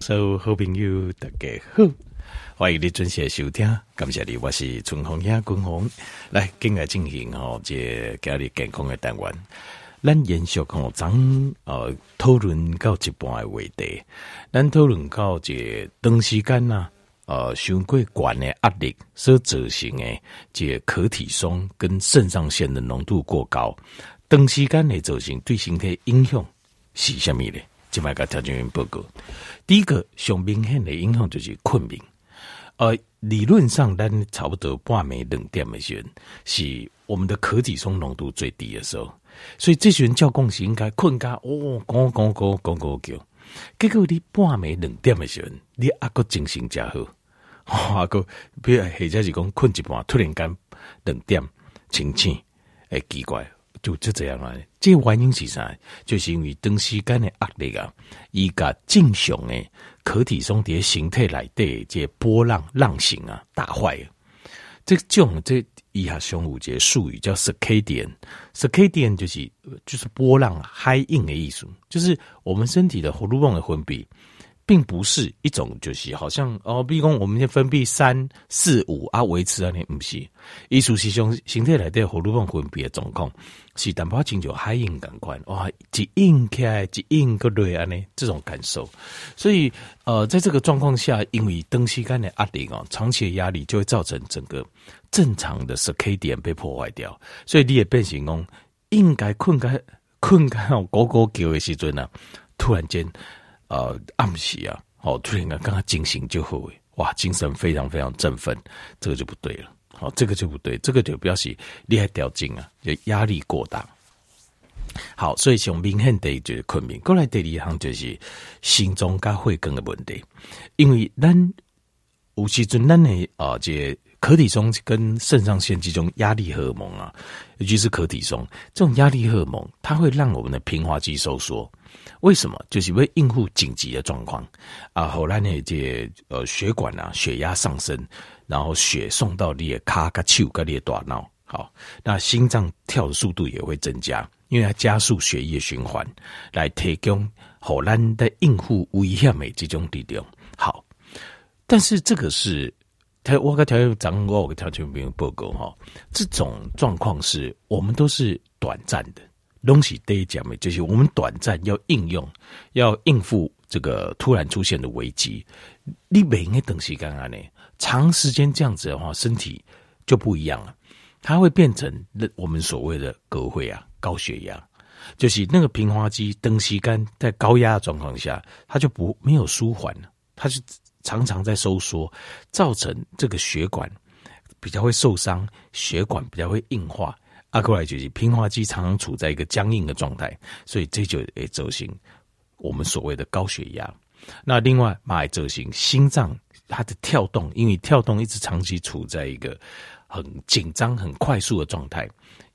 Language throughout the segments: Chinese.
所以好朋友大家好，欢迎你准时收听，感谢你，我是春风兄君鸿。来，今日进行这今日健康的单元，咱延续咱讨论到一半的话题，咱讨论到这长时间啊，伤过高的压力所造成的这可体松跟肾上腺的浓度过高，长时间的造成对身体影响是什么呢？现在跟听众人报告，第一个最明显的影响就是睡眠。理论上咱差不多半暝2点的时候是我们的可体松浓度最低的时候，所以这时候照讲是应该睡到讲，结果你半暝2点的时候你还佫精神真好，还佫比如或者是讲睡一半突然间2点清醒，会奇怪，就这样啊。这原因是啥？就是因为长时间的压力啊，伊甲正常的可体松伫身体内底这波浪浪形啊打坏。这种这医学上有一个术语叫 circadian，circadian 就是波浪海应的意思，就是我们身体的荷尔蒙的分泌，并不是一种就是好像比如说我们先分泌3、4、5啊维持啊，不是，意思是像身体内底荷尔蒙分泌的状况是淡薄亲像海印感官，哇，一印起来一印个累安尼这种感受，所以在这个状况下，因为长时间的压力长期的压力就会造成整个正常的 circadian 被破坏掉，所以你也变成讲应该困该狗狗叫的时阵啊，突然间。暗时啊，突然间刚刚精神就好诶，哇，精神非常非常振奋，这个就不对了，这个就不对，这个就表示你还掉进啊，就压力过大。好，所以上明显的就是困眠，过来第二项就是心脏甲血管的问题，因为咱有时阵咱诶这可体松跟肾上腺这种压力荷尔蒙啊，尤其是可体松这种压力荷尔蒙，它会让我们的平滑肌收缩。为什么？就是为应付紧急的状况啊，后来呢，这血管啊，血压上升，然后血送到你的脚跟手跟你的大脑，好，那心脏跳的速度也会增加，因为它加速血液循环，来提供让我们在应付危险的这种力量。好，但是这个是。我跟条件长，我跟条件没有报告哈。这种状况是我们都是短暂的东西，对讲的就是我们短暂要应用，要应付这个突然出现的危机。你每应该等时间啊，长时间这样子的话，身体就不一样了，它会变成我们所谓的高血压、高血压。就是那个平滑肌等时间在高压的状况下，它就没有舒缓了，它就。常常在收缩，造成这个血管比较会受伤，血管比较会硬化。过来就是平滑肌常常处在一个僵硬的状态，所以这就会造成我们所谓的高血压。那另外，也会造成心脏它的跳动，因为跳动一直长期处在一个很紧张、很快速的状态，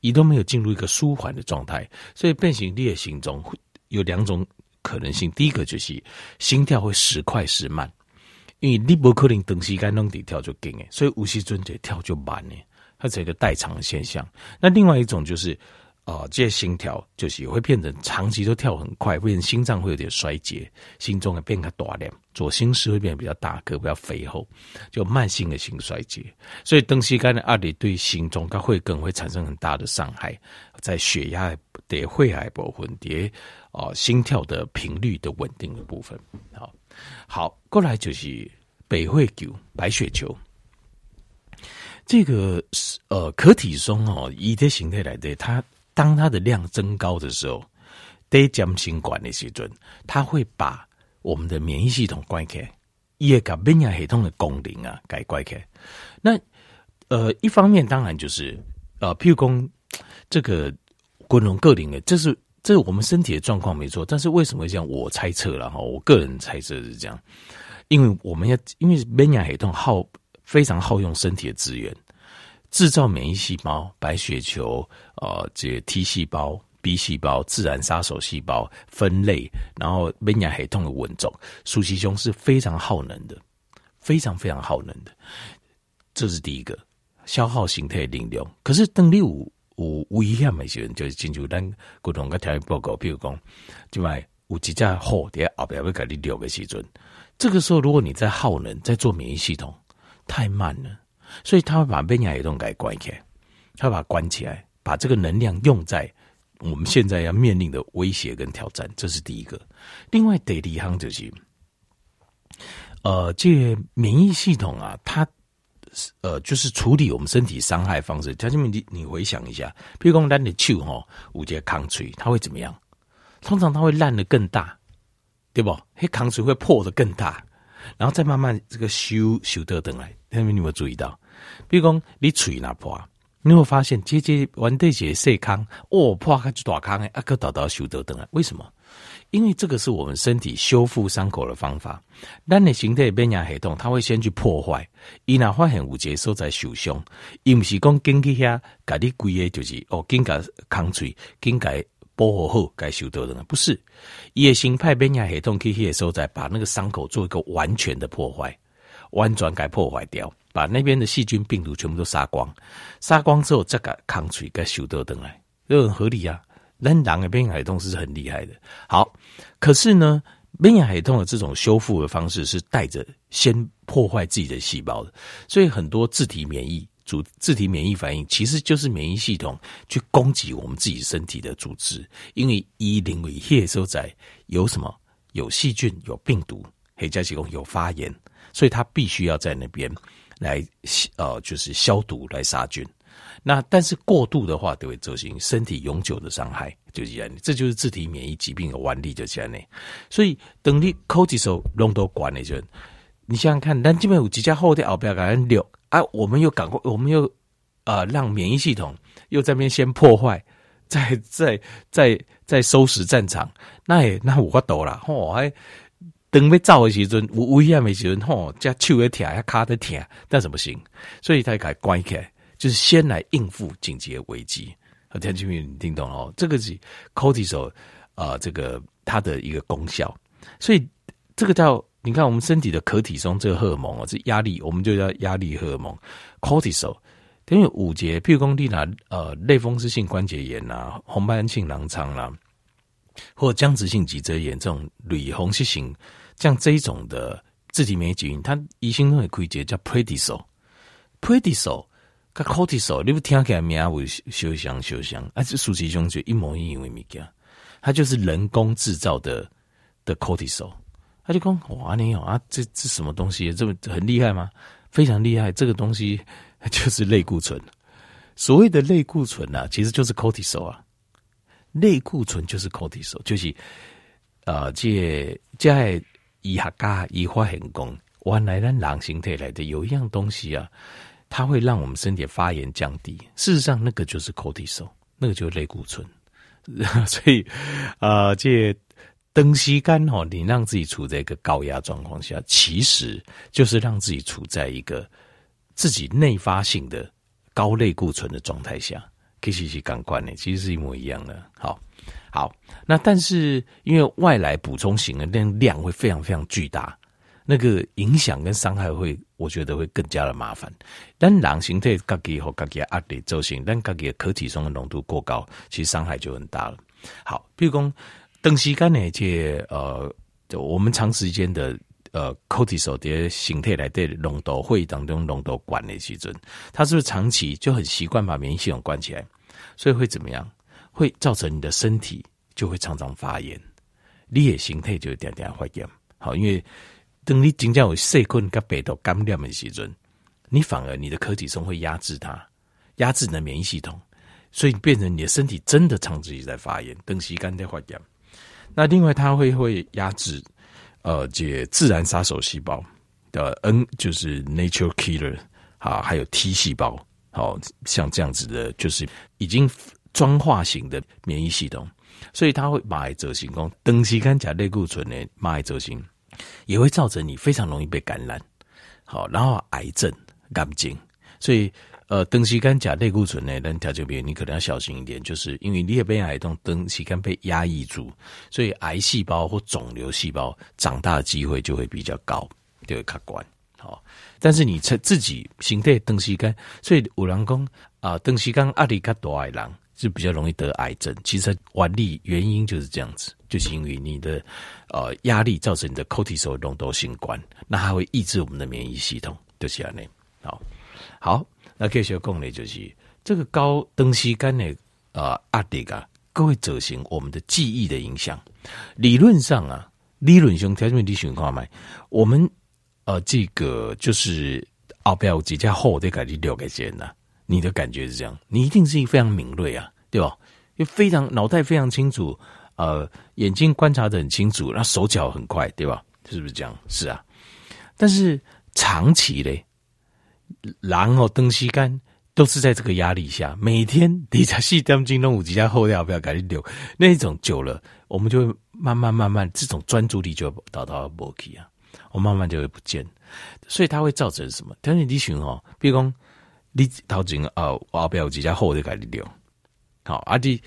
也都没有进入一个舒缓的状态，所以变成你的心中有2种可能性。第一个就是心跳会时快时慢。因为你不可能长时间都在跳很快的，所以有时候就跳很慢的，它是一个代偿的现象。那另外一种就是这些心跳就是会变成长期都跳很快，变成心脏会有点衰竭，心中会变得大量，左心室会变得比较大颗，比较肥厚，就慢性的心衰竭。所以长时间的压力对心中跟血管会产生很大的伤害，在血压的血癌部分，在心跳的频率的稳定的部分。好，过来就是白血球，这个可体松它在身体内底，它当它的量增高的时候，在占心管的时阵，它会把我们的免疫系统关起来，它会把免疫系统的功能啊给关起来。那一方面当然就是譬如说这个国人个人的，这是我们身体的状况没错，但是为什么会这样？我猜测了哈，我个人猜测是这样，因为免疫系统非常耗用身体的资源，制造免疫细胞、白血球、这 T 细胞、B 细胞、自然杀手细胞分类，然后免疫系统的稳重，舒淇兄是非常耗能的，非常非常耗能的，这是第一个消耗形态的能量。可是邓丽武。有危险的时候，就是进入咱各种个条件报告，比如讲，就卖有一只虎在后面要给你遛的时候，这个时候如果你在耗能，在做免疫系统太慢了，所以他会把免疫系统给关起来，他把它关起来，把这个能量用在我们现在要面临的威胁跟挑战，这是第一个。另外第二项就是这免疫系统啊，它就是处理我们身体伤害方式。你回想一下，譬如说我们的手有一个空嘴，它会怎么样？通常它会烂得更大，对不？那空嘴会破得更大，然后再慢慢这个修得回来。你有没有注意到？譬如说你嘴哪破，你会发现这原底是小空，破开就大空的，还倒倒修得回来。为什么？因为这个是我们身体修复伤口的方法。我们的身体免疫系统它会先去破坏，它如果发现有一个地方受伤，它不是说进去那裡把你整个就是紧把空嘴紧把它保护好，把它收到了，不是，它的心派免疫系统去那個地方把那个伤口做一个完全的破坏，完全给破坏掉，把那边的细菌病毒全部都杀光，杀光之后再把空嘴给它收到回来，这很合理啊。人的免疫系统是很厉害的。好，可是呢，免疫系统的这种修复的方式是带着先破坏自己的细胞的，所以很多自体免疫反应其实就是免疫系统去攻击我们自己身体的组织，因为伊认为那个所在有什么，有细菌、有病毒，或者是有发炎，所以它必须要在那边来就是消毒来杀菌。那但是过度的话，就会造成身体永久的伤害，就是这就是自体免疫疾病的原理，就是这样。所以等你口一手弄到管的时候，你想想看，咱这边有几家后代后边感染流啊，我们又让免疫系统又在那边先破坏，再收拾战场，那有办法啦吼，等要走的时阵，有危险的时阵吼，这手会疼，那脚在疼，那怎么行？所以他给关起来。就是先来应付紧急危机，田俊明，你听懂了哦？这个是 cortisol 这个它的一个功效，所以这个叫你看我们身体的可体松这个荷尔蒙哦，这压力我们就叫压力荷尔蒙 cortisol。等于五节，譬如说你拿类风湿性关节炎啦、红斑性狼疮啦，或僵直性脊椎炎这种类风湿性，像这一种的自体免疫疾病，它医生都会归结叫 prednisol。跟 cortisol 你不听起来名字有相像啊，这暑期中就一模一样的东西，它就是人工制造的 cortisol。 他就说哇你啊，这什么东西，这很厉害吗？非常厉害，这个东西就是类固醇。所谓的类固醇啊，其实就是 cortisol 啊，类固醇就是 cortisol， 就是这医学家医发现说，原来我们人身体来的有一样东西啊，它会让我们身体发炎降低，事实上那个就是 cortisol， 那个就是类固醇。所以这长时间你让自己处在一个高压状况下，其实就是让自己处在一个自己内发性的高类固醇的状态下，其实是同款的，其实是一模一样的。好，那但是因为外来补充型的量会非常非常巨大，那个影响跟伤害会，我觉得会更加的麻烦。但人形态自己和自己的压力造成，但自己的可体松的浓度过高，其实伤害就很大了。好，比如说长时间的我们长时间的cortisol 在形态里面浓度会当中浓度关的时候，它是不是长期就很习惯把免疫系统关起来？所以会怎么样？会造成你的身体就会常常发炎，你的形态就会常常发炎。好，因为当你真正有细菌跟病毒感染的时候，你反而你的可体松会压制它，压制你的免疫系统，所以变成你的身体真的长期在发炎，长时间在发炎。那另外它会压制这自然杀手细胞的N， 就是 natural killer 啊，还有 T 细胞，好像这样子的，就是已经专化型的免疫系统，所以它会马来折行功，长时间吃类固醇的马来折行。也会造成你非常容易被感染，好，然后癌症、癌症，所以长时间吃类固醇呢，咱听这边你可能要小心一点，就是因为你也被癌症长时间被压抑住，所以癌细胞或肿瘤细胞长大的机会就会比较高，就会较高。好，但是你自己身体长时间，所以有人讲啊，长时间压力较大的人，就比较容易得癌症。其实顽劣原因就是这样子，就是因为你的压力造成你的 cortisol 浓度升高，那它会抑制我们的免疫系统，就是这样。好，那继续讲呢，就是这个高长时间的压力啊，各会造成我们的记忆的影响。理论上啊，条件你想看嘛，我们这个就是后边有几家后得给你留给钱呐。你的感觉是这样，你一定是非常敏锐啊，对吧？又非常脑袋非常清楚，眼睛观察得很清楚，那手脚很快，对吧？是不是这样？是啊。但是长期嘞，然后长时间都是在这个压力下，每天24点钟都有几家后料不要赶紧留，那种久了，我们就会慢慢这种专注力就达到没去啊，我慢慢就会不见，所以它会造成什么？但是你想哦，比如讲。你头前我后边有一家好的给你留，好啊你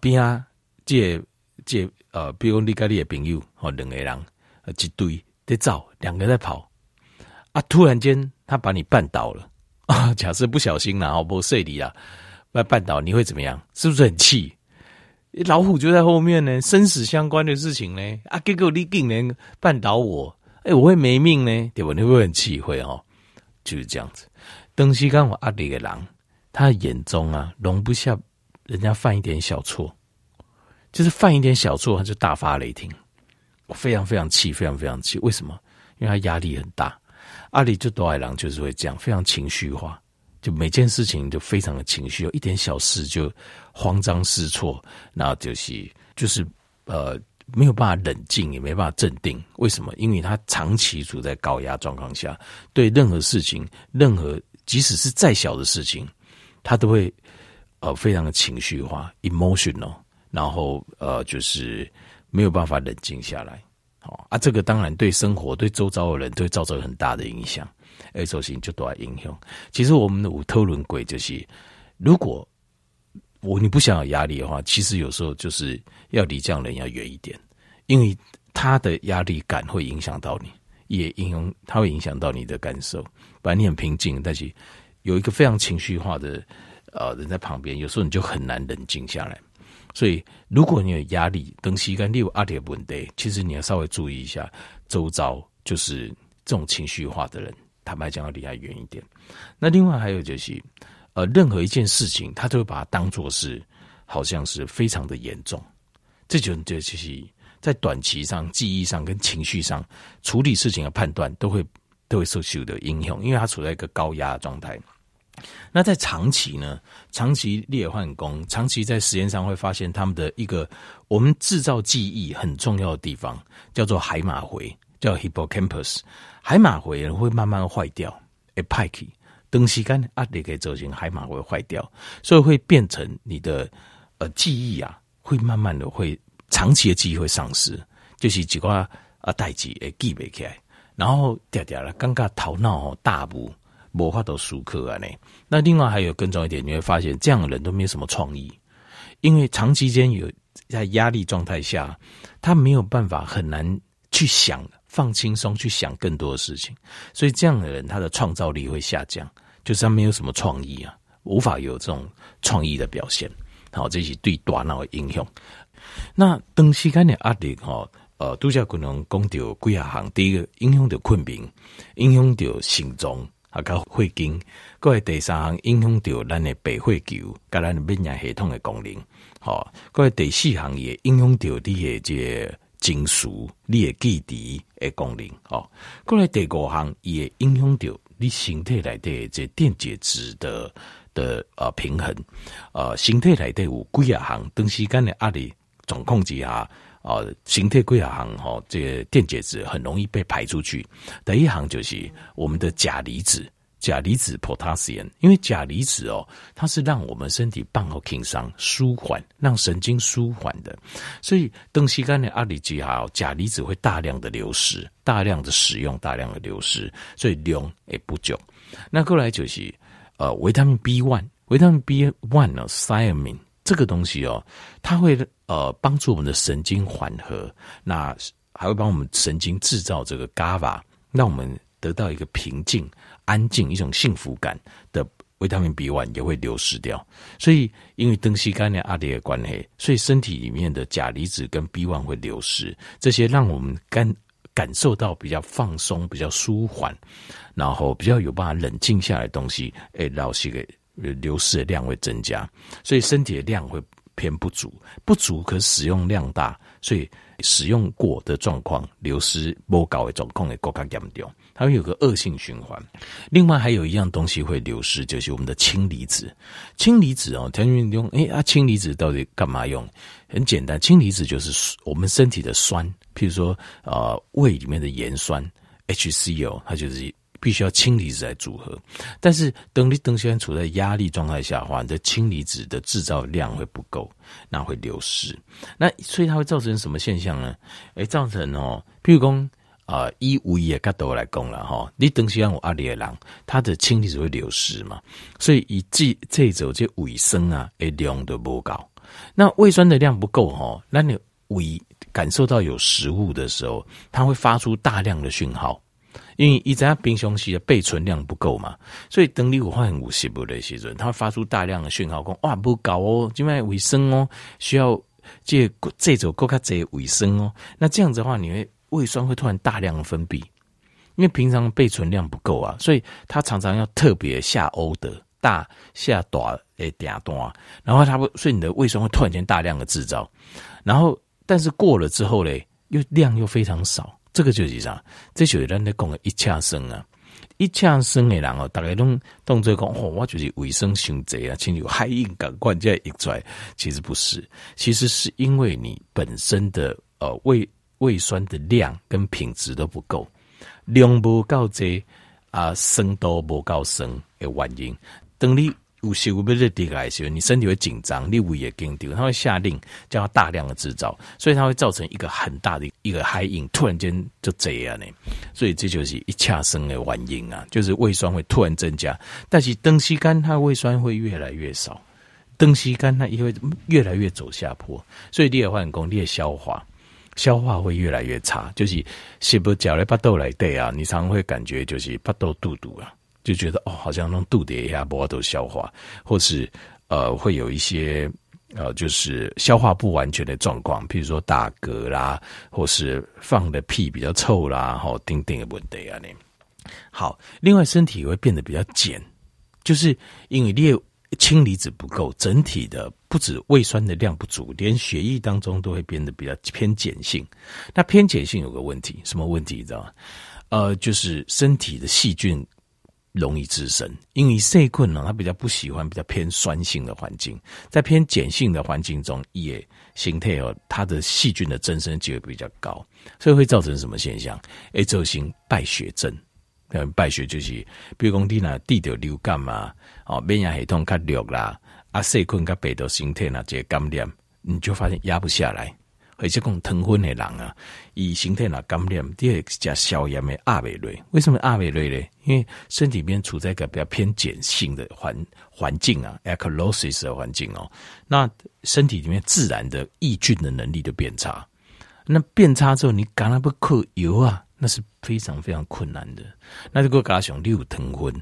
边啊这比如你跟你的朋友哦两个人一堆在走，两个在跑啊，突然间他把你绊倒了啊，假设不小心啦，不顺利啦，被绊倒你会怎么样？是不是很气？老虎就在后面呢，生死相关的事情呢啊，结果你竟然绊倒我，我会没命呢，对吧？你会不会很气？会哦，就是这样子。长时间有压力的人，他的眼中啊容不下人家犯一点小错，就是犯一点小错他就大发雷霆，非常非常气。为什么？因为他压力很大，压力就多的人就是会这样，非常情绪化，就每件事情就非常的情绪，一点小事就慌张失措，然后就是没有办法冷静，也没办法镇定。为什么？因为他长期处在高压状况下，对任何事情，任何即使是再小的事情，他都会非常的情绪化 emotional， 然后就是没有办法冷静下来。好啊，这个当然对生活、对周遭的人都会造成很大的影响。哎，首先就多影响。其实我们的五特轮轨就是，如果你不想有压力的话，其实有时候就是要离这样人要远一点，因为他的压力感会影响到你，也他会影响到你的感受。本来你很平静，但是有一个非常情绪化的人在旁边，有时候你就很难冷静下来。所以如果你有压力，长时间你有压力的问题，其实你要稍微注意一下周遭，就是这种情绪化的人，坦白讲要离他远一点。那另外还有就是。任何一件事情，他都会把它当作是，好像是非常的严重。这就是在短期上、记忆上跟情绪上处理事情的判断，都会受受的影响，因为他处在一个高压的状态。那在长期呢？长期劣换工，长期在实验上会发现他们的一个我们制造记忆很重要的地方，叫做海马回，叫 hippocampus。海马回会慢慢坏掉，会歹去。长时间压力给造成海马会坏掉，所以会变成你的记忆啊，会慢慢的会长期的记忆会丧失，就是几个代志会记袂起来，然后掉掉了，尴尬头脑大雾，无法度熟客啊呢。那另外还有更重要一点，你会发现这样的人都没有什么创意，因为长期间有在压力状态下，他没有办法很难去想的。放轻松去想更多的事情，所以这样的人他的创造力会下降，就是他没有什么创意啊，无法有这种创意的表现。好，这是对大脑的影响。那长时间的压力刚才可能讲到几项，第一个影响到睡眠，影响到心脏啊，甲血经，再来第三项影响到咱的白血球，甲咱免疫系统的功能。好，再来第四项也影响到你的这。情绪、你的记忆的功能，再来第五项也影响到你身体内的这电解质的平衡，身体内的有几啊项，长时间的压力总控制下，身体几啊项这电解质很容易被排出去。第一项就是我们的钾离子 potassium， 因为钾离子它是让我们身体放好轻松、舒缓，让神经舒缓的，所以长时间的压力之下，钾离子会大量的流失、大量的使用、大量的流失，所以量也不足。那过来就是维他命 B1， 维他命 B1 呢 ，thiamine 这个东西它会帮助我们的神经缓和，那还会帮我们神经制造这个 GABA， 让我们得到一个平静、安静、一种幸福感的维他命 B1 也会流失掉。所以因为灯西干的阿里的关系，所以身体里面的钾离子跟 B1 会流失，这些让我们感受到比较放松、比较舒缓，然后比较有办法冷静下来的东西，让这个流失的量会增加，所以身体的量会偏不足，不足可使用量大，所以使用过的状况，流失不高的状况也更加严重，它会有个恶性循环。另外还有一样东西会流失，就是我们的氢离子。氢离子哦，条件运动，氢离子到底干嘛用？很简单，氢离子就是我们身体的酸，譬如说胃里面的盐酸 HCl， 它就是必须要氢离子来组合，但是等你现在处在压力状态下的话，你的氢离子的制造量会不够，那会流失。那所以它会造成什么现象呢？造成譬如说以无意的角度来讲啦哈，你等下有压力的人，他的氢离子会流失嘛，所以以这胃酸啊，量都不高。那胃酸的量不够哈，那你胃感受到有食物的时候，它会发出大量的讯号。因为以前冰箱系的备存量不够嘛，所以等你有发现有食物的时候，它发出大量的讯号，说哇不够哦，现在维生哦，需要这种更加多的维生哦。那这样子的话，你会胃酸会突然大量的分泌，因为平常备存量不够啊，所以它常常要特别下 order 大，然后它会，所以你的胃酸会突然间大量的制造，然后但是过了之后嘞，又量又非常少。这个就是啥？这就是咱在讲的一呛生啊，一呛生的人哦，大家拢当作讲我就是胃酸伤侪啊，亲像海印感官这样溢出来，其实不是，其实是因为你本身的胃酸的量跟品质都不够，量不够多啊，酸度不够酸的原因。等你有食物被热滴来的时候，你身体会紧张，你胃也紧张，它会下令叫它大量的制造，所以它会造成一个很大的一个海印，突然间就这样呢。所以这就是一恰生的原因啊，就是胃酸会突然增加，但是灯西干它胃酸会越来越少，灯西干它也会越来越走下坡，所以你的换工，你的消化会越来越差，就是是不嚼来巴豆来对啊，你常会感觉就是巴豆肚肚啊。就觉得好像弄肚底一下，不都消化，或是会有一些就是消化不完全的状况，譬如说打嗝啦，或是放的屁比较臭啦，吼，丁丁的问题啊。好，另外身体也会变得比较碱，就是因为你的氢离子不够，整体的不止胃酸的量不足，连血液当中都会变得比较偏碱性。那偏碱性有个问题，什么问题你知道吗？就是身体的细菌。容易滋生，因为细菌呢，它比较不喜欢比较偏酸性的环境，在偏碱性的环境中，也形态它的细菌的增生机会比较高，所以会造成什么现象？造成败血症。败血就是，比如讲你呐，得着流感嘛，免疫系统较弱啦，细菌较被到形态呐，这感染，你就发现压不下来。而且讲糖分的人啊，以身体呐感染，第二加消炎的阿美类，为什么阿美类呢？因为身体边处在一个比较偏碱性的环境啊 ，alkalosis 的环境哦，那身体里面自然的抑菌的能力就变差。那变差之后，你干那不靠油啊，那是非常非常困难的。那如果加上你有糖分，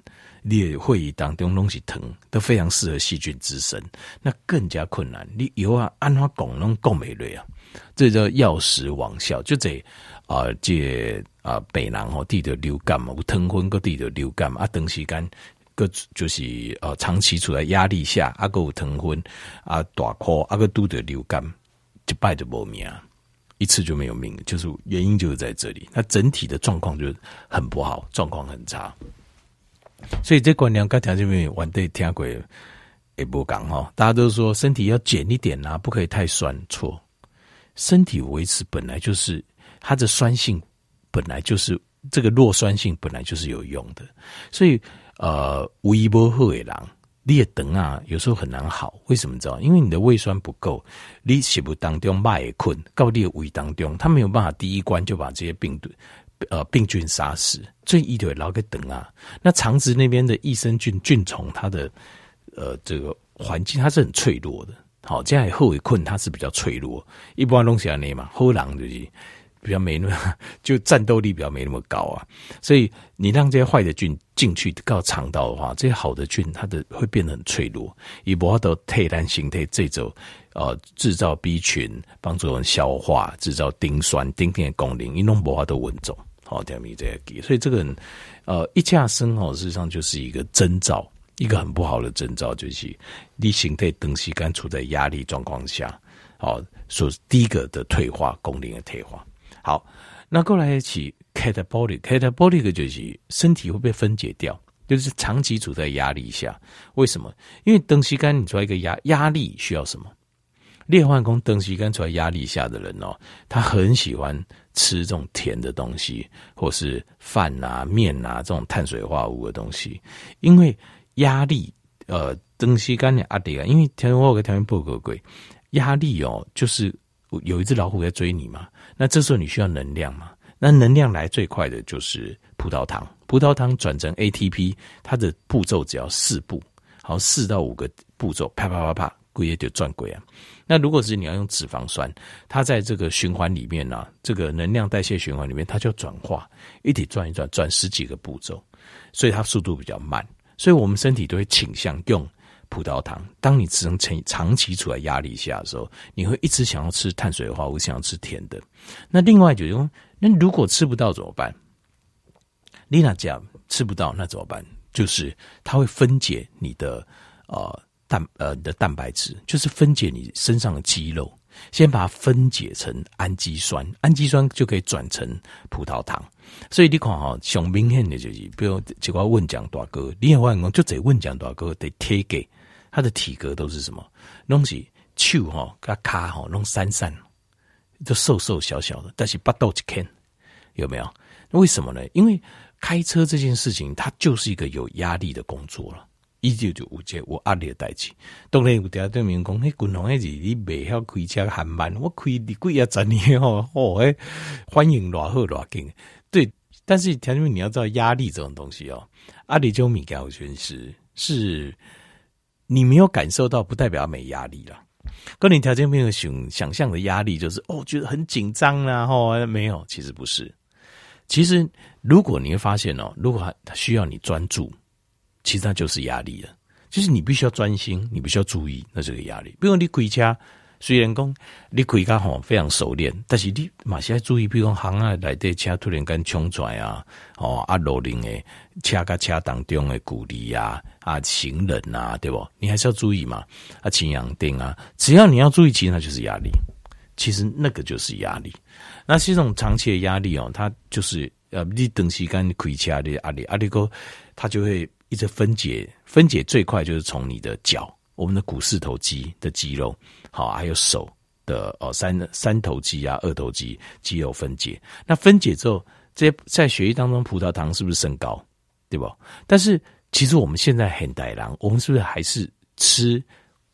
你的血液当中拢是糖，都非常适合细菌滋生，那更加困难。你油啊，按怎讲拢讲美类啊。这叫药食亡效，就这北人吼，地的流感嘛，有疼昏个地的流感嘛，长时间个就是长期处在压力下，个有疼昏大哭，个拄着流感，一摆就无命，一次就没有命，就是原因就是在这里，它整体的状况就很不好，状况很差，所以这观念跟听这边玩对听过也不讲哈，大家都说身体要减一点啊，不可以太酸错。身体维持本来就是它的酸性，本来就是这个弱酸性本来就是有用的，所以胃不好的人，你的肠啊有时候很难好，为什么知道？因为你的胃酸不够，你食物当中歹的菌到你的胃当中，它没有办法第一关就把这些病菌杀死，所以它就会留在肠啊。那肠子那边的益生菌虫，它的这个环境它是很脆弱的。好，这样后尾困它是比较脆弱，一般拢是安尼嘛，好人就是比较没那么，就战斗力比较没那么高啊。所以你让这些坏的菌进去到肠道的话，这些好的菌它的会变得很脆弱，以不要到退单形态这种制造 B 群，帮助人消化，制造丁酸、丁的功能，因弄不要都稳重。好，这样子这个，所以这个人一架生哦，事实上就是一个征兆，一个很不好的征兆，就是你形态等时间处在压力状况下，好，所第一个的退化功能的退化。好，那过来一起 catabolic 就是身体会被分解掉，就是长期处在压力下。为什么？因为等时间你处在一个压力需要什么？裂患宫等时间处在压力下的人哦，他很喜欢吃这种甜的东西，或是饭啊、面啊这种碳水化合物的东西，因为压力等时间的压力啊，因为天我有个条件不合规，压力哦就是有一只老虎在追你嘛，那这时候你需要能量嘛，那能量来最快的就是葡萄糖，葡萄糖转成 ATP， 它的步骤只要4步，好4到5个步骤，啪啪啪啪，鬼也就转鬼啊。那如果是你要用脂肪酸，它在这个循环里面啊，这个能量代谢循环里面，它就转化，一体转一转，转10几个步骤，所以它速度比较慢，所以我们身体都会倾向用葡萄糖。当你长期处在压力下的时候，你会一直想要吃碳水化合物，想要吃甜的。那另外就是，那如果吃不到怎么办？丽娜讲吃不到那怎么办？就是它会分解你的蛋白质，就是分解你身上的肌肉，先把它分解成氨基酸，氨基酸就可以转成葡萄糖。所以你看哈，上明显的就是，比如结果问讲大哥，你也发现讲，就这问讲大哥得贴给他的体格都是什么？拢是手哈、跟卡哈拢散散，都瘦瘦小小的，但是八斗一看，有没有？为什么呢？因为开车这件事情，它就是一个有压力的工作了。我压力的代志，当然有条对面讲，迄滚龙迄是你袂晓开车很慢，我开你几啊10年哦，迄欢迎偌好偌紧。对，但是条你要知道压力这种东西哦，阿里就米给我宣示，是你没有感受到，不代表没压力啦。跟你条件没有想象的压力，就是哦觉得很紧张啦，吼没有，其实不是。其实如果你会发现哦，如果他需要你专注。其实它就是压力了，就是你必须要专心，你必须要注意，那这个压力。比如你开车，虽然讲你开车吼非常熟练，但是你嘛是要注意，比如讲巷啊内底车突然间冲出来啊，哦啊路顶诶车甲车当中诶距离啊，啊行人啊，对不？你还是要注意嘛，啊青阳灯啊，只要你要注意，其实它就是压力。其实那个就是压力，那是一种长期的压力哦，它就是你长时间开车的压力，压力哥它就会。一直分解，分解最快就是从你的脚，我们的股四头肌的肌肉，好，还有手的三头肌啊、2头肌肌肉分解。那分解之后，这些在血液当中葡萄糖是不是升高，对吧？但是其实我们现在很歹狼，我们是不是还是吃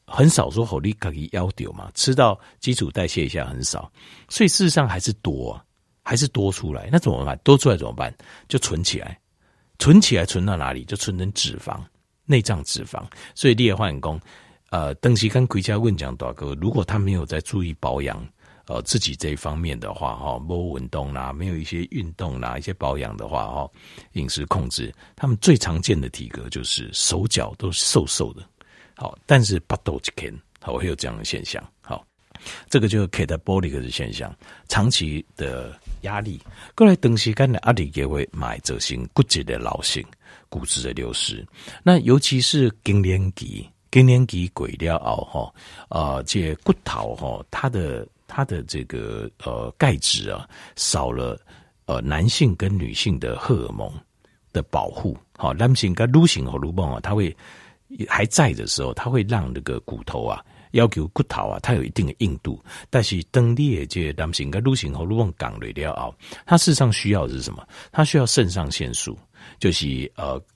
很少说好力可以要丢嘛？吃到基础代谢一下很少，所以事实上还是多、啊，还是多出来。那怎么办？多出来怎么办？就存起来。存起来存到哪里？就存成脂肪，内脏脂肪。所以列患功，邓西刚回家问讲大哥，如果他没有在注意保养，自己这一方面的话，哈、哦，没有运动啦，没有一些运动啦，一些保养的话，哈、哦，饮食控制，他们最常见的体格就是手脚都瘦瘦的，好，但是不斗几天，好，会有这样的现象，好。这个就是 catabolic 的现象，长期的压力，过来长时间的压力也会买造成骨质的老性、骨质的流失。那尤其是更年期过了后吼，这骨头吼，它的这个钙质啊少了，男性跟女性的荷尔蒙的保护，好，男性跟女性和荷尔蒙啊，它会还在的时候，它会让那个骨头啊。要求骨头啊，它有一定的硬度，但是当你的这男性跟女性和乳房降落了后，它事实上需要的是什么？它需要肾上腺素，就是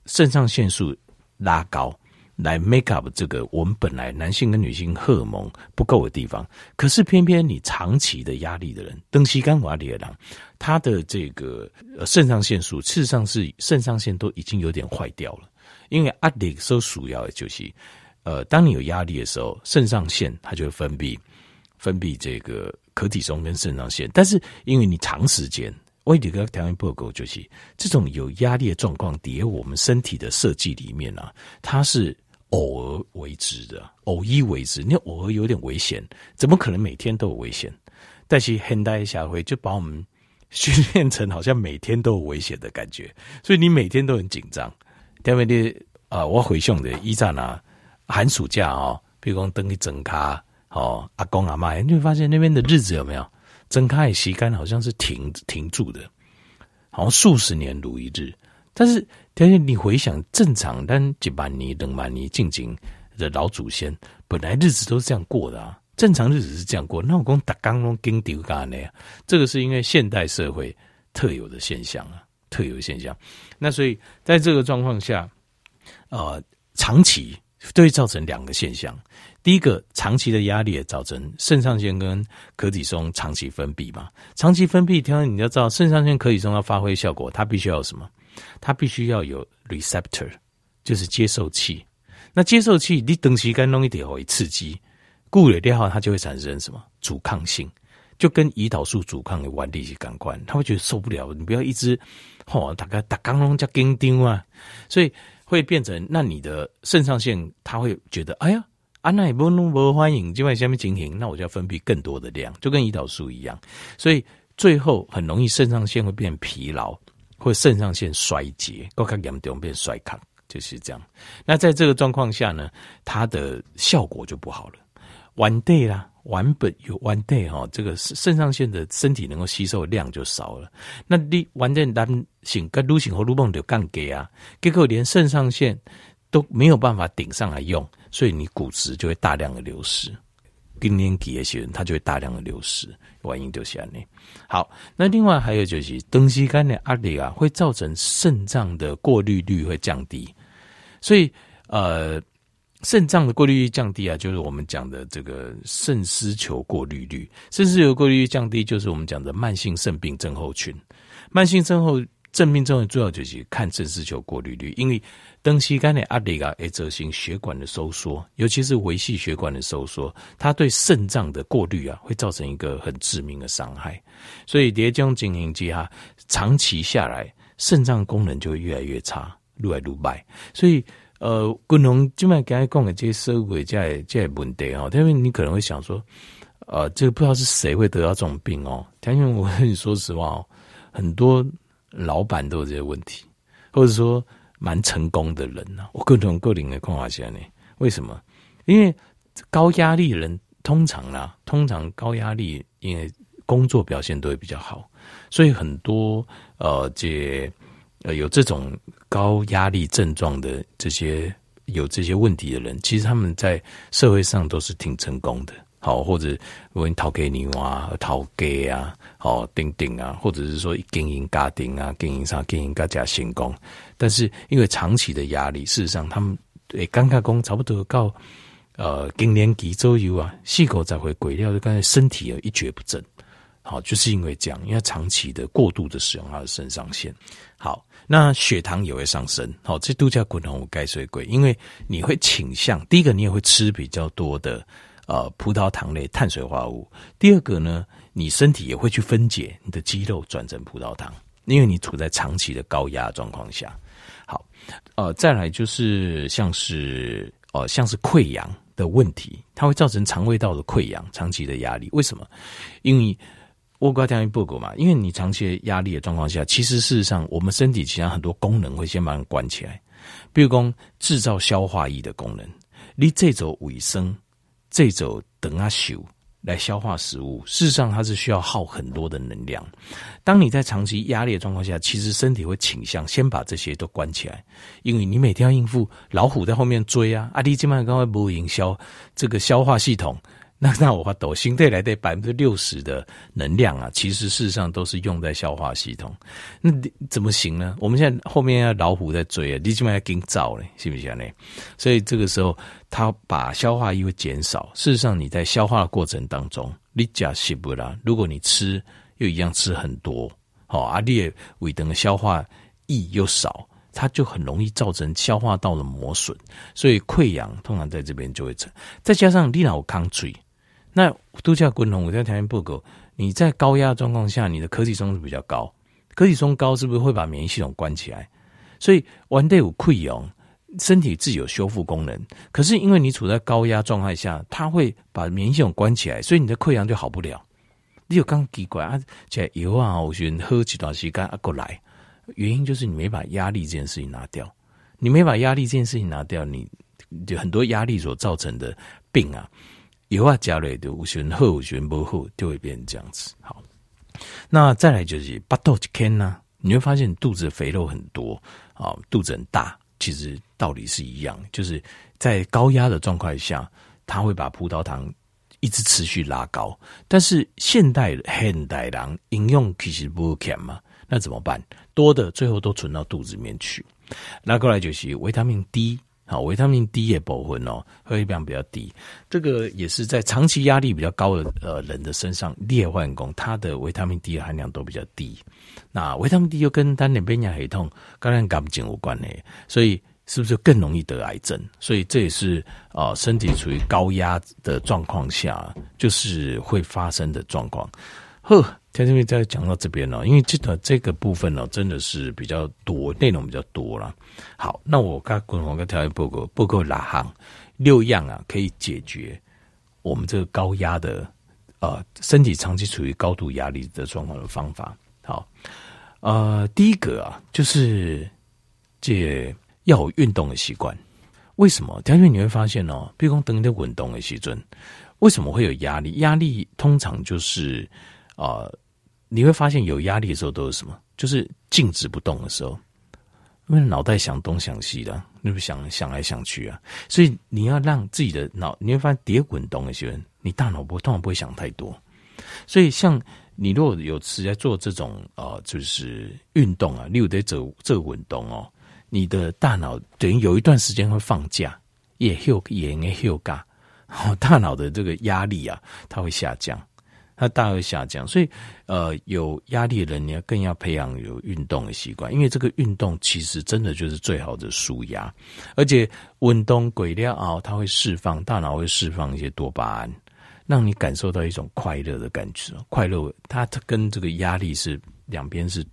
肾上腺素拉高来 make up 这个我们本来男性跟女性荷尔蒙不够的地方。可是偏偏你长期的压力的人，长时间压力的人，他的这个肾上腺素事实上是肾上腺都已经有点坏掉了，因为压力所需要的就是。当你有压力的时候，肾上腺它就会分泌这个壳体松跟肾上腺，但是因为你长时间，我一直跟台湾报告就是这种有压力的状况，在我们身体的设计里面啊，它是偶尔为之的，偶一为之，你偶尔有点危险，怎么可能每天都有危险？但是现代社会就把我们训练成好像每天都有危险的感觉，所以你每天都很紧张。因为你我回想的以前啊，寒暑假哦，比如说回去整咖哦，阿公阿嬷，你会发现那边的日子有没有整咖的时间好像是停住的，好像数十年如一日。但是，但是你回想正常，但一万年、两万年进前的老祖先，本来日子都是这样过的啊。正常日子是这样过，那我讲打刚拢跟丢干呢，这个是因为现代社会特有的现象啊，特有的现象。那所以在这个状况下，长期都会造成两个现象。第一个，长期的压力也造成肾上腺跟可体松长期分泌嘛。长期分泌，当然你要知道，肾上腺可体松要发挥效果，它必须要有什么？它必须要有 receptor， 就是接受器。那接受器，你长时间弄一点会刺激。固有电耗，它就会产生什么阻抗性，就跟胰岛素阻抗的原理是相关。他会觉得受不了，你不要一直打刚龙加跟丢啊，所以会变成那你的肾上腺，他会觉得哎呀，啊那也不弄不欢迎，另外下面情形，那我就要分泌更多的量，就跟胰岛素一样，所以最后很容易肾上腺会变疲劳，或肾上腺衰竭，更加严重变衰亢，就是这样。那在这个状况下呢，它的效果就不好了。晚对啦，晚本有晚对齁，这个肾上腺的身体能够吸收的量就少了。那你晚对男性跟女性和女性就降低啊，结果连肾上腺都没有办法顶上来用，所以你骨质就会大量的流失。更年期的时候，它就会大量的流失，原因就是这样。好，那另外还有就是，长时间的压力啊，会造成肾脏的过滤率会降低，所以肾脏的过滤率降低啊，就是我们讲的这个肾丝球过滤率。肾丝球过滤率降低，就是我们讲的慢性肾病症候群。慢性肾病症候群主要就是看肾丝球过滤率，因为长时间的压力啊，会造成血管的收缩，尤其是微细血管的收缩，它对肾脏的过滤啊，会造成一个很致命的伤害。所以在这种情形之下，长期下来，肾脏功能就会越来越差，越来越坏。所以共同今晚刚才讲的这些社会这些问题哦，因为你可能会想说，这个不知道是谁会得到这种病哦。因为我跟你说实话哦，很多老板都有这些问题，或者说蛮成功的人啊。我个人的看法是这样呢，为什么？因为高压力的人通常高压力，因为工作表现都会比较好，所以很多有这种高压力症状的有这些问题的人，其实他们在社会上都是挺成功的。好，或者我讨给你啊，讨给啊，好顶顶啊，或者是说经营家庭啊，经营啥，经营家成功。但是因为长期的压力，事实上他们感觉讲差不多到更年期左右啊，40-50岁过了，就感觉身体一蹶不振。好，就是因为这样，因为长期的过度的使用它的肾上腺。好，那血糖也会上升。好，这度假滚筒我该水鬼，因为你会倾向，第一个你也会吃比较多的葡萄糖类碳水化合物，第二个呢，你身体也会去分解你的肌肉转成葡萄糖，因为你处在长期的高压状况下。好，再来就是像是溃疡的问题，它会造成肠胃道的溃疡，长期的压力。为什么？因为我刚才讲一报告嘛，因为你长期的压力的状况下，其实事实上我们身体其他很多功能会先把它关起来，比如说制造消化液的功能，你这种尾声，这种等啊修来消化食物，事实上它是需要耗很多的能量。当你在长期压力的状况下，其实身体会倾向先把这些都关起来，因为你每天要应付老虎在后面追啊，你现在刚才没营销这个消化系统。那我抖心对来对 60% 的能量啊，其实事实上都是用在消化系统。那怎么行呢？我们现在后面要老虎在追啊，你现在要跟照咧，是不是呢？所以这个时候它把消化液会减少。事实上你在消化的过程当中，你吃食物啦，如果你吃又一样吃很多，你的胃肠的消化液又少，它就很容易造成消化道的磨损，所以溃疡通常在这边就会成。再加上你如果有空嘴，那度假滚筒，我在台湾报告，你在高压状况下，你的科技松是比较高，科技松高是不是会把免疫系统关起来？所以完蛋有溃疡，身体自己有修复功能，可是因为你处在高压状态下，它会把免疫系统关起来，所以你的溃疡就好不了。你有刚奇怪啊，这药啊，我选喝几段时间啊过来，原因就是你没把压力这件事情拿掉，你没把压力这件事情拿掉，你有很多压力所造成的病啊，药啊加了的，我选喝我选不喝就会变成这样子。好，那再来就是巴豆一天呢，你会发现肚子肥肉很多啊，肚子很大，其实道理是一样，就是在高压的状况下，它会把葡萄糖一直持续拉高，但是现代人饮用其实不够嘛，那怎么办？多的最后都存到肚子里面去。那过来就是维他命 D， 好，维他命 D 也保分哦，会量比较低。这个也是在长期压力比较高的人的身上，裂换工它的维他命 D 的含量都比较低。那维他命 D 又跟单点变压系统、感染感情有关的，所以是不是更容易得癌症？所以这也是身体处于高压的状况下，就是会发生的状况。呵，田先生在讲到这边了，因为这个部分呢，真的是比较多，内容比较多了。好，那我刚滚红跟条件报告哪行六样啊，可以解决我们这个高压的身体长期处于高度压力的状况的方法。好，第一个啊，就是要有运动的习惯。为什么？因为你会发现哦，比如说等你的运动的时阵，为什么会有压力？压力通常就是你会发现有压力的时候都是什么？就是静止不动的时候，因为脑袋想东想西的，那不想来想去啊。所以你要让自己的脑，你会发现跌滚动的时候，你大脑通常不会想太多。所以像你如果有时在做这种就是运动啊，例如在做运动哦。你的大脑等于有一段时间会放假，也应该休假，大脑的这个压力啊，它会下降，它大会下降，所以有压力的人你更要培养有运动的习惯，因为这个运动其实真的就是最好的舒压，而且运动过后它会释放，大脑会释放一些多巴胺，让你感受到一种快乐的感觉，快乐它跟这个压力是两边是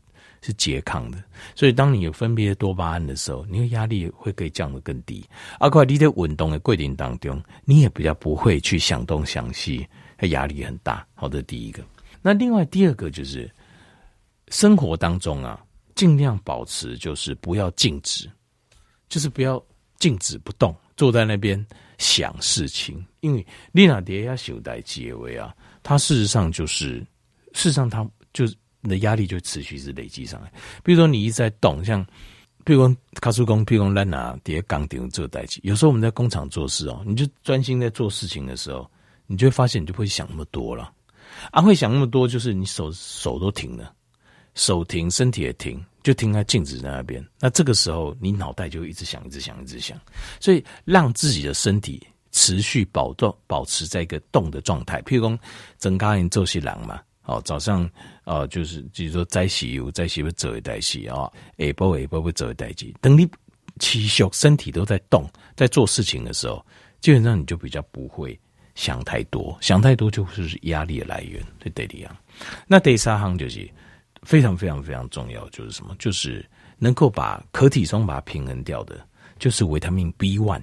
拮抗的，所以当你有分别多巴胺的时候，你的压力会可以降得更低。而且你在运动的过程当中，你也比较不会去想东想西，压力很大。好的，第一个。那另外第二个就是生活当中啊，尽量保持就是不要静止，就是不要静止不动，坐在那边想事情，因为你那底下想代结尾啊，它事实上它就是。你的压力就持续是累积上来，比如说你一直在动，像比如说咱啊在工厂做代志，有时候我们在工厂做事哦，你就专心在做事情的时候，你就会发现你就不会想那么多了，会想那么多就是你手都停了，手停身体也停，就停在静止在那边，那这个时候你脑袋就一直想，所以让自己的身体持续保持在一个动的状态，譬如说增加人做些人嘛。好，早上就是比如说早起会做一代戏啊，下晡会做一代戏。等你持续身体都在动，在做事情的时候，基本上你就比较不会想太多，想太多就是压力的来源。对对的呀。那第三行就是非常非常非常重要，就是什么？就是能够把可体松把它平衡掉的，就是维他命 B1。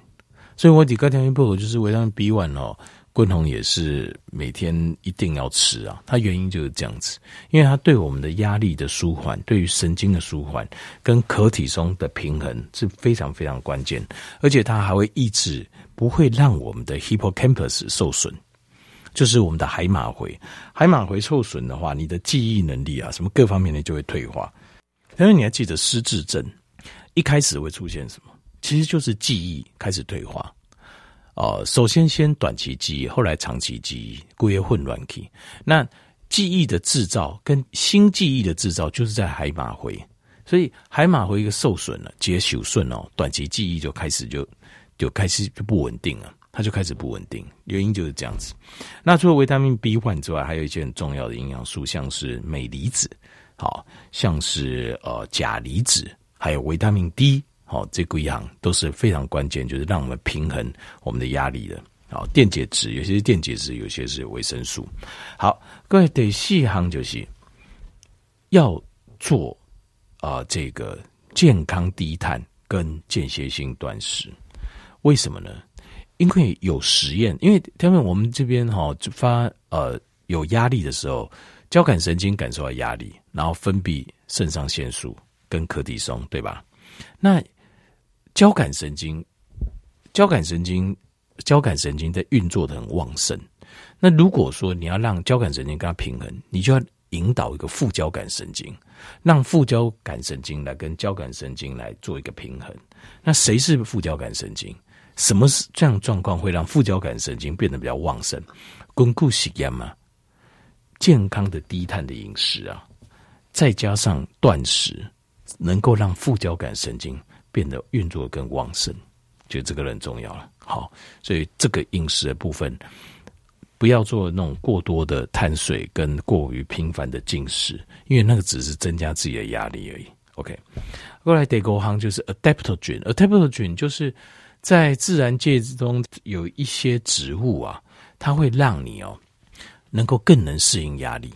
所以我第一个条件不合就是维他命 B1 哦。滚筒也是每天一定要吃啊，它原因就是这样子，因为它对我们的压力的舒缓，对于神经的舒缓，跟可体松的平衡是非常非常关键，而且它还会抑制，不会让我们的 hippocampus 受损，就是我们的海马回受损的话，你的记忆能力啊，什么各方面的就会退化。但是你还记得失智症一开始会出现什么？其实就是记忆开始退化。首先短期记忆，后来长期记忆，故意混乱起。那记忆的制造跟新记忆的制造就是在海马回，所以海马回一个受损了，接受损哦，短期记忆就开始就不稳定了，它就开始不稳定，原因就是这样子。那除了维他命 B1 之外，还有一些很重要的营养素，像是镁离子，好，像是钾离子，还有维他命 D。好，这几样都是非常关键，就是让我们平衡我们的压力的。好，电解质有些是电解质，有些是维生素。好，各位得细行就是要做这个健康低碳跟间歇性断食。为什么呢？因为有实验，因为他们我们这边有压力的时候，交感神经感受到压力，然后分泌肾上腺素跟可体松，对吧？那交感神经在运作的很旺盛，那如果说你要让交感神经跟它平衡，你就要引导一个副交感神经，让副交感神经来跟交感神经来做一个平衡。那谁是副交感神经？什么这样状况会让副交感神经变得比较旺盛？巩固实验嘛，健康的低碳的饮食啊，再加上断食，能够让副交感神经变得运作更旺盛，觉得这个人重要了。好，所以这个饮食的部分，不要做那种过多的碳水跟过于频繁的进食，因为那个只是增加自己的压力而已。OK， 过来第五行就是 adaptogen，adaptogen 就是在自然界之中有一些植物啊，它会让你能够更能适应压力，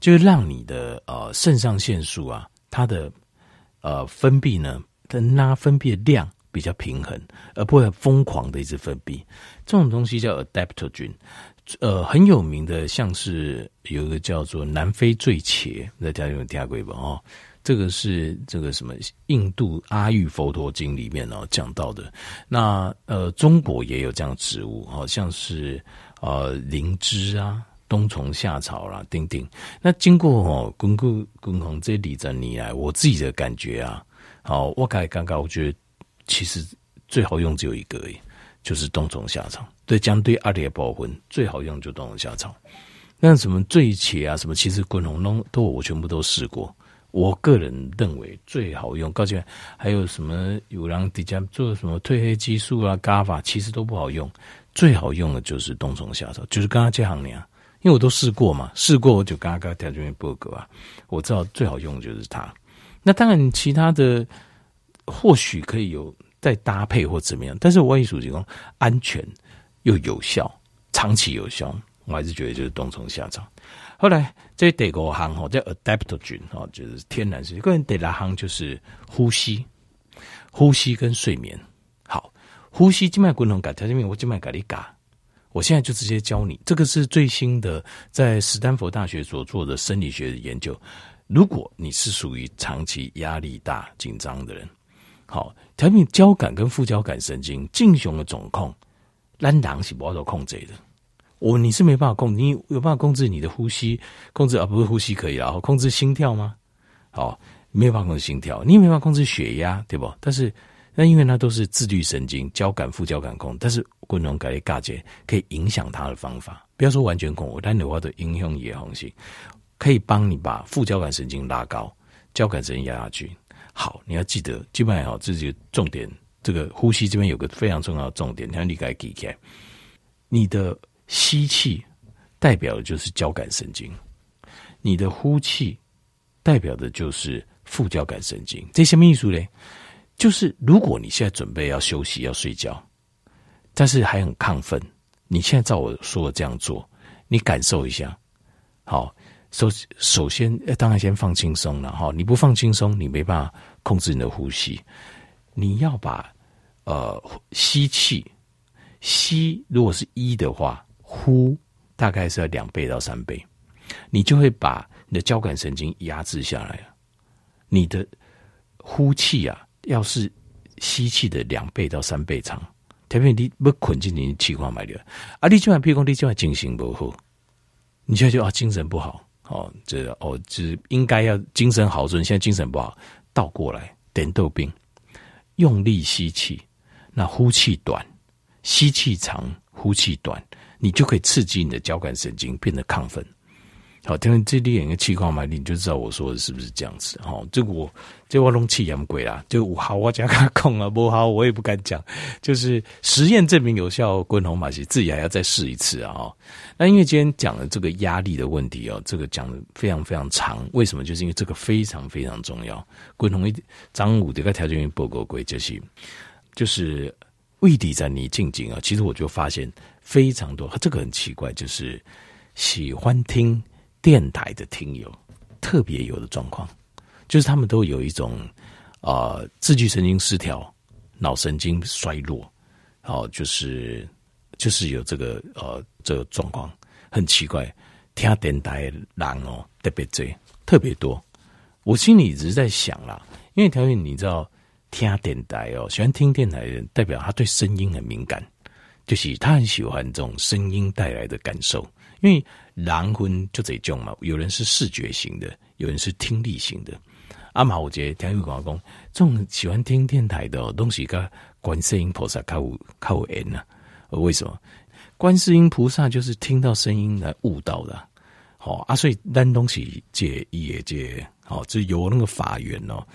就是让你的肾上腺素啊，它的分泌呢，它分泌的量比较平衡，而不会疯狂的一直分泌。这种东西叫 adaptogen。很有名的，像是有一个叫做南非醉茄，大家有听过吧？这个是这个什么印度阿育佛陀经里面讲到的。那中国也有这样的植物，像是灵芝啊、冬虫夏草啦、等等。那经过滚滚这里整理来，我自己的感觉啊，好，我刚刚我觉得。其实最好用只有一个而已，就是冬虫夏草。对，将对阿里的保魂最好用就冬虫夏草。那什么醉茄啊什么，其实滚红龙都我全部都试过。我个人认为最好用，告诉你还有什么有人底下做什么褪黑激素啊、GABA， 其实都不好用。最好用的就是冬虫夏草，就是刚刚这行啊，因为我都试过嘛，试过我就刚调进去播客啊，我知道最好用的就是它。那当然其他的。或许可以有再搭配或怎么样，但是我也属于安全又有效，长期有效，我还是觉得就是冬虫夏草。后来这第五行叫 adaptogen 就是天然食。个人第六行就是呼吸跟睡眠。好，呼吸静脉滚筒改条件面，我静脉改你嘎。我现在就直接教你，这个是最新的在史丹佛大学所做的生理学的研究。如果你是属于长期压力大、紧张的人。好，调整交感跟副交感神经，正常的总控，咱人是无法控制的。你是没办法控制，你有办法控制你的呼吸，控制不是呼吸可以啦，控制心跳吗？好，没有办法控制心跳，你也没办法控制血压，对不？但是那因为它都是自律神经，交感副交感控，但是滚动改的嘎节可以影响它的方法，不要说完全控制，但的话的影响也很行，可以帮你把副交感神经拉高，交感神经压下去。好，你要记得，基本上这是重点。这个呼吸这边有个非常重要的重点，你该记起来。你的吸气代表的就是交感神经，你的呼气代表的就是副交感神经。这什么意思呢？就是如果你现在准备要休息、要睡觉，但是还很亢奋，你现在照我说的这样做，你感受一下。好。首先，当然先放轻松了哈。你不放轻松，你没办法控制你的呼吸。你要把吸气，吸如果是1的话，呼大概是要2倍到3倍，你就会把你的交感神经压制下来了。你的呼气啊，要是吸气的2倍到3倍长，特别你要困进去气管买了啊，你就比如讲你就精神不好，你现在就精神不好。就是应该要精神好准，现在精神不好，倒过来点豆病，用力吸气，那呼气短，吸气长，呼气短，你就可以刺激你的交感神经变得亢奋。好，听完这里演个气泡嘛，你就知道我说的是不是这样子。这我弄气养鬼啦，就好我讲他讲了，不好我也不敢讲。就是实验证明有效，滚红马戏自己还要再试一次啊。那因为今天讲的这个压力的问题这个讲的非常非常长，为什么？就是因为这个非常非常重要。滚红一张五这个条件报告规就是魏地在你静静啊，其实我就发现非常多，这个很奇怪，就是喜欢听电台的听友特别有的状况，就是他们都有一种自律神经失调、脑神经衰弱，就是有这个状况，很奇怪，听电台的人哦特别多。我心里一直在想啦，因为条件你知道。听电台哦，喜欢听电台的人，代表他对声音很敏感，就是他很喜欢这种声音带来的感受。因为人分就这种嘛，有人是视觉型的，有人是听力型的。阿妈，我觉得听有讲讲，这种喜欢听电台的哦，东西跟观世音菩萨靠缘呐。为什么？观世音菩萨就是听到声音来悟道的。好啊，所以咱东西借也借，好，这有那个法缘哦。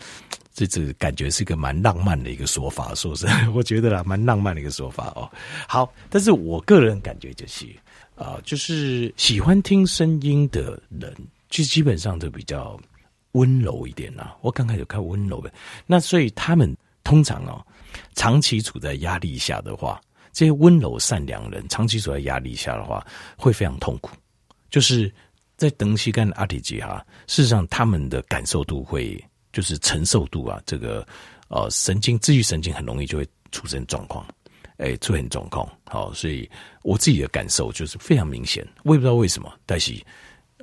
这感觉是一个蛮浪漫的一个说法，说是我觉得啦，蛮浪漫的一个说法哦。好，但是我个人感觉就是，就是喜欢听声音的人，就基本上都比较温柔一点啦。我刚开始看温柔的，那所以他们通常哦，长期处在压力下的话，这些温柔善良人长期处在压力下的话，会非常痛苦。就是在长时间的压力下，事实上他们的感受度会。就是承受度啊，这个自律神经很容易就会出现状况，出现状况。好，所以我自己的感受就是非常明显，我也不知道为什么，但是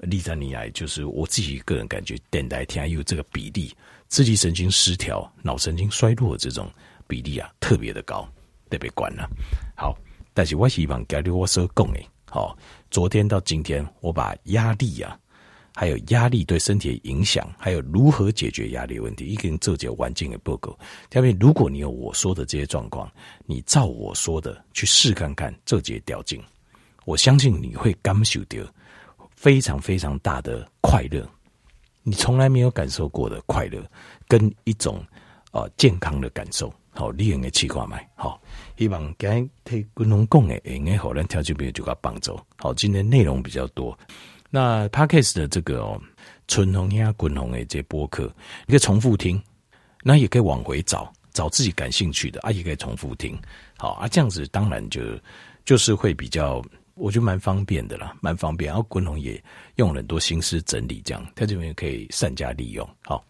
历史以来就是我自己个人感觉，电台听有这个比例，自律神经失调、脑神经衰弱的这种比例啊，特别的高，特别高了。好，但是我希望今天我所讲的，好，昨天到今天我把压力啊。还有压力对身体的影响，还有如何解决压力问题，一个人做就完整的报告。因为如果你有我说的这些状况，你照我说的去试看看，这些调整，我相信你会感受到非常非常大的快乐，你从来没有感受过的快乐，跟一种健康的感受。好，你用的试看看。好，希望今天替我们讲的，应该让我们听众朋友就有帮助。好，今天内容比较多。那 Podcast 的这个纯红呀、滚红的这播客，你可以重复听，那也可以往回找自己感兴趣的啊，也可以重复听。好啊，这样子当然就是会比较，我觉得蛮方便的啦，蛮方便。然后滚红也用了很多心思整理，这样在这边可以善加利用。好。